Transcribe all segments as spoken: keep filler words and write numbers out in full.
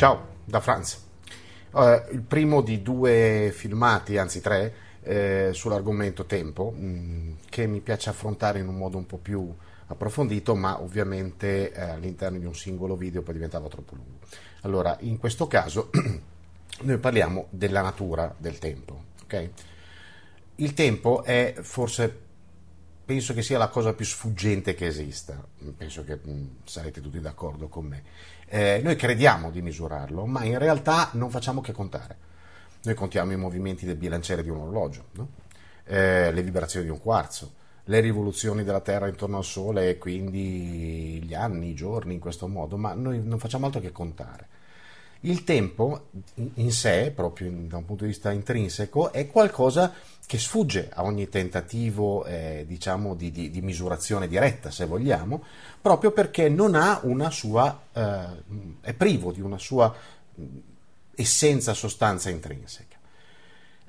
Ciao da Franz. Uh, il primo di due filmati, anzi tre, eh, sull'argomento tempo, mh, che mi piace affrontare in un modo un po' più approfondito, ma ovviamente eh, all'interno di un singolo video poi diventava troppo lungo. Allora, in questo caso noi parliamo della natura del tempo, ok? Il tempo è forse, penso che sia la cosa più sfuggente che esista, penso che mh, sarete tutti d'accordo con me. Eh, noi crediamo di misurarlo, ma in realtà non facciamo che contare. Noi contiamo i movimenti del bilanciere di un orologio, no? eh, le vibrazioni di un quarzo, le rivoluzioni della Terra intorno al Sole, e quindi gli anni, i giorni, in questo modo, ma noi non facciamo altro che contare. Il tempo in sé, proprio in, da un punto di vista intrinseco, è qualcosa che sfugge a ogni tentativo eh, diciamo di, di, di misurazione diretta, se vogliamo, proprio perché non ha una sua, eh, è privo di una sua essenza, sostanza intrinseca.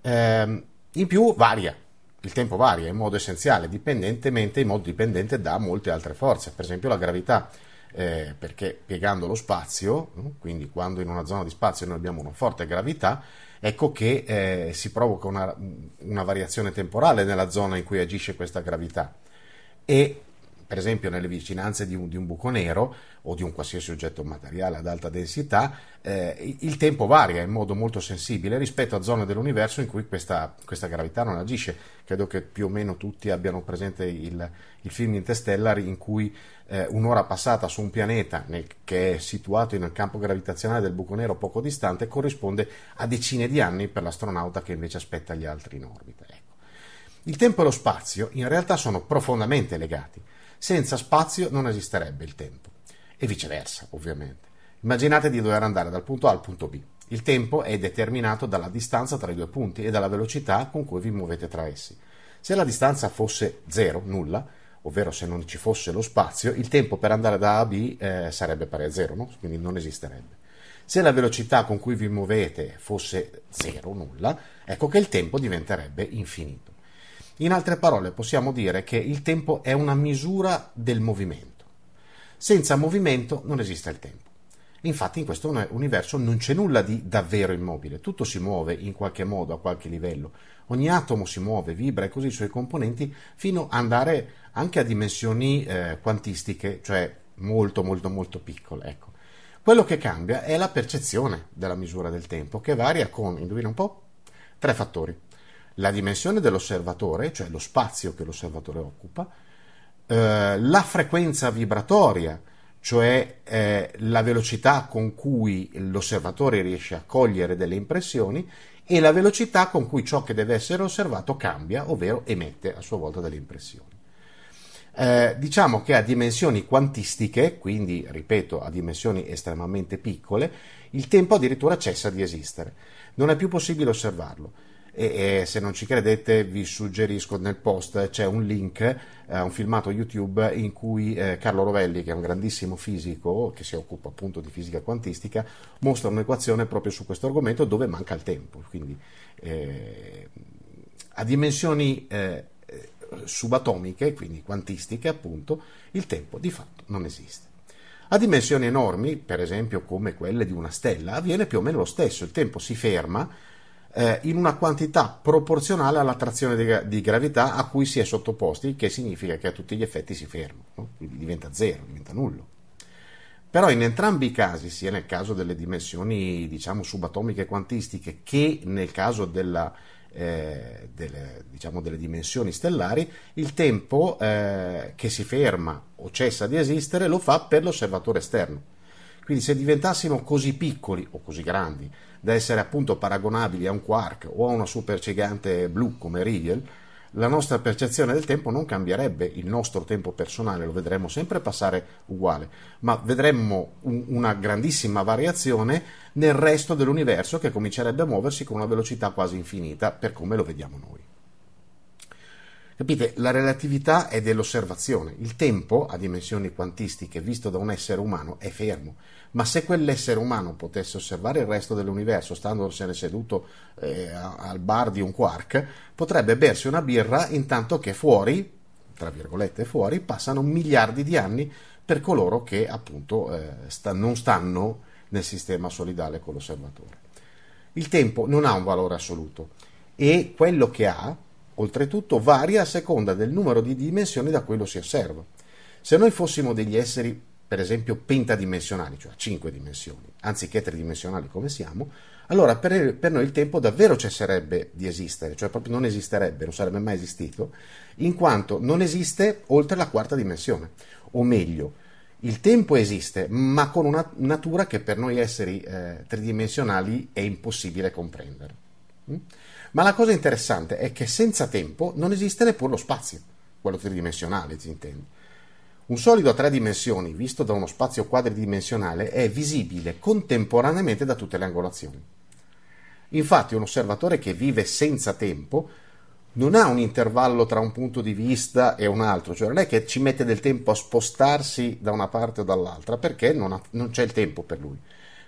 Eh, in più varia. Il tempo varia in modo essenziale, dipendentemente, in modo dipendente da molte altre forze, per esempio la gravità. Eh, perché piegando lo spazio, quindi quando in una zona di spazio noi abbiamo una forte gravità, ecco che eh, si provoca una, una variazione temporale nella zona in cui agisce questa gravità, e per esempio nelle vicinanze di un, di un buco nero o di un qualsiasi oggetto materiale ad alta densità eh, il tempo varia in modo molto sensibile rispetto a zone dell'universo in cui questa, questa gravità non agisce. Credo che più o meno tutti abbiano presente il, il film Interstellar, in cui eh, un'ora passata su un pianeta nel, che è situato in un campo gravitazionale del buco nero poco distante corrisponde a decine di anni per l'astronauta che invece aspetta gli altri in orbita. Ecco. Il tempo e lo spazio in realtà sono profondamente legati. Senza spazio non esisterebbe il tempo, e viceversa, ovviamente. Immaginate di dover andare dal punto A al punto B. Il tempo è determinato dalla distanza tra i due punti e dalla velocità con cui vi muovete tra essi. Se la distanza fosse zero, nulla, ovvero se non ci fosse lo spazio, il tempo per andare da A a B eh, sarebbe pari a zero, no? Quindi non esisterebbe. Se la velocità con cui vi muovete fosse zero, nulla, ecco che il tempo diventerebbe infinito. In altre parole, possiamo dire che il tempo è una misura del movimento. Senza movimento non esiste il tempo. Infatti in questo universo non c'è nulla di davvero immobile, tutto si muove in qualche modo, a qualche livello. Ogni atomo si muove, vibra e così i suoi componenti, fino ad andare anche a dimensioni eh, quantistiche, cioè molto molto molto piccole, ecco. Quello che cambia è la percezione della misura del tempo, che varia con, indovina un po', tre fattori. La dimensione dell'osservatore, cioè lo spazio che l'osservatore occupa, eh, la frequenza vibratoria, cioè eh, la velocità con cui l'osservatore riesce a cogliere delle impressioni, e la velocità con cui ciò che deve essere osservato cambia, ovvero emette a sua volta delle impressioni. Eh, diciamo che a dimensioni quantistiche, quindi ripeto a dimensioni estremamente piccole, il tempo addirittura cessa di esistere, non è più possibile osservarlo. E, e se non ci credete vi suggerisco, nel post c'è un link a eh, un filmato YouTube in cui eh, Carlo Rovelli, che è un grandissimo fisico che si occupa appunto di fisica quantistica, mostra un'equazione proprio su questo argomento dove manca il tempo, quindi eh, a dimensioni eh, subatomiche, quindi quantistiche appunto, il tempo di fatto non esiste. A dimensioni enormi, per esempio come quelle di una stella, avviene più o meno lo stesso, il tempo si ferma in una quantità proporzionale all'attrazione di gravità a cui si è sottoposti, che significa che a tutti gli effetti si ferma, no? Quindi diventa zero, diventa nullo. Però in entrambi i casi, sia nel caso delle dimensioni diciamo subatomiche quantistiche che nel caso della, eh, delle, diciamo, delle dimensioni stellari, il tempo eh, che si ferma o cessa di esistere lo fa per l'osservatore esterno. Quindi se diventassimo così piccoli o così grandi da essere appunto paragonabili a un quark o a una supergigante blu come Rigel, la nostra percezione del tempo non cambierebbe, il nostro tempo personale lo vedremmo sempre passare uguale, ma vedremmo un, una grandissima variazione nel resto dell'universo, che comincerebbe a muoversi con una velocità quasi infinita per come lo vediamo noi. Capite? La relatività è dell'osservazione. Il tempo, a dimensioni quantistiche, visto da un essere umano, è fermo. Ma se quell'essere umano potesse osservare il resto dell'universo, standosene seduto eh, al bar di un quark, potrebbe bersi una birra intanto che fuori, tra virgolette fuori, passano miliardi di anni per coloro che appunto eh, sta, non stanno nel sistema solidale con l'osservatore. Il tempo non ha un valore assoluto e quello che ha, oltretutto, varia a seconda del numero di dimensioni da cui lo si osserva. Se noi fossimo degli esseri, per esempio, pentadimensionali, cioè a cinque dimensioni, anziché tridimensionali come siamo, allora per, per noi il tempo davvero cesserebbe di esistere, cioè proprio non esisterebbe, non sarebbe mai esistito, in quanto non esiste oltre la quarta dimensione. O meglio, il tempo esiste, ma con una natura che per noi esseri eh, tridimensionali è impossibile comprendere. Mm? Ma la cosa interessante è che senza tempo non esiste neppure lo spazio, quello tridimensionale, si intende. Un solido a tre dimensioni, visto da uno spazio quadridimensionale, è visibile contemporaneamente da tutte le angolazioni. Infatti, un osservatore che vive senza tempo non ha un intervallo tra un punto di vista e un altro, cioè non è che ci mette del tempo a spostarsi da una parte o dall'altra, perché non, ha, non c'è il tempo per lui.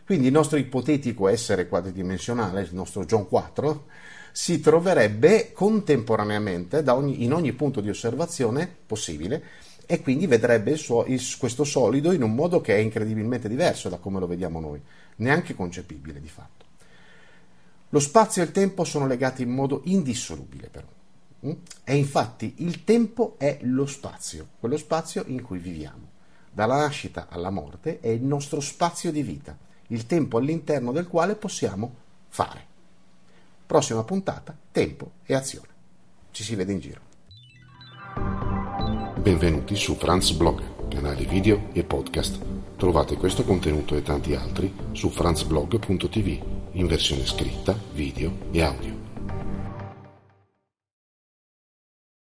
Quindi il nostro ipotetico essere quadridimensionale, il nostro John quattro, si troverebbe contemporaneamente da ogni, in ogni punto di osservazione possibile, e quindi vedrebbe il suo, il, questo solido in un modo che è incredibilmente diverso da come lo vediamo noi, neanche concepibile di fatto. Lo spazio e il tempo sono legati in modo indissolubile però, e infatti il tempo è lo spazio, quello spazio in cui viviamo. Dalla nascita alla morte è il nostro spazio di vita, il tempo all'interno del quale possiamo fare. Prossima puntata, tempo e azione. Ci si vede in giro. Benvenuti su franzblog, canale video e podcast. Trovate questo contenuto e tanti altri su franzblog punto tv in versione scritta, video e audio.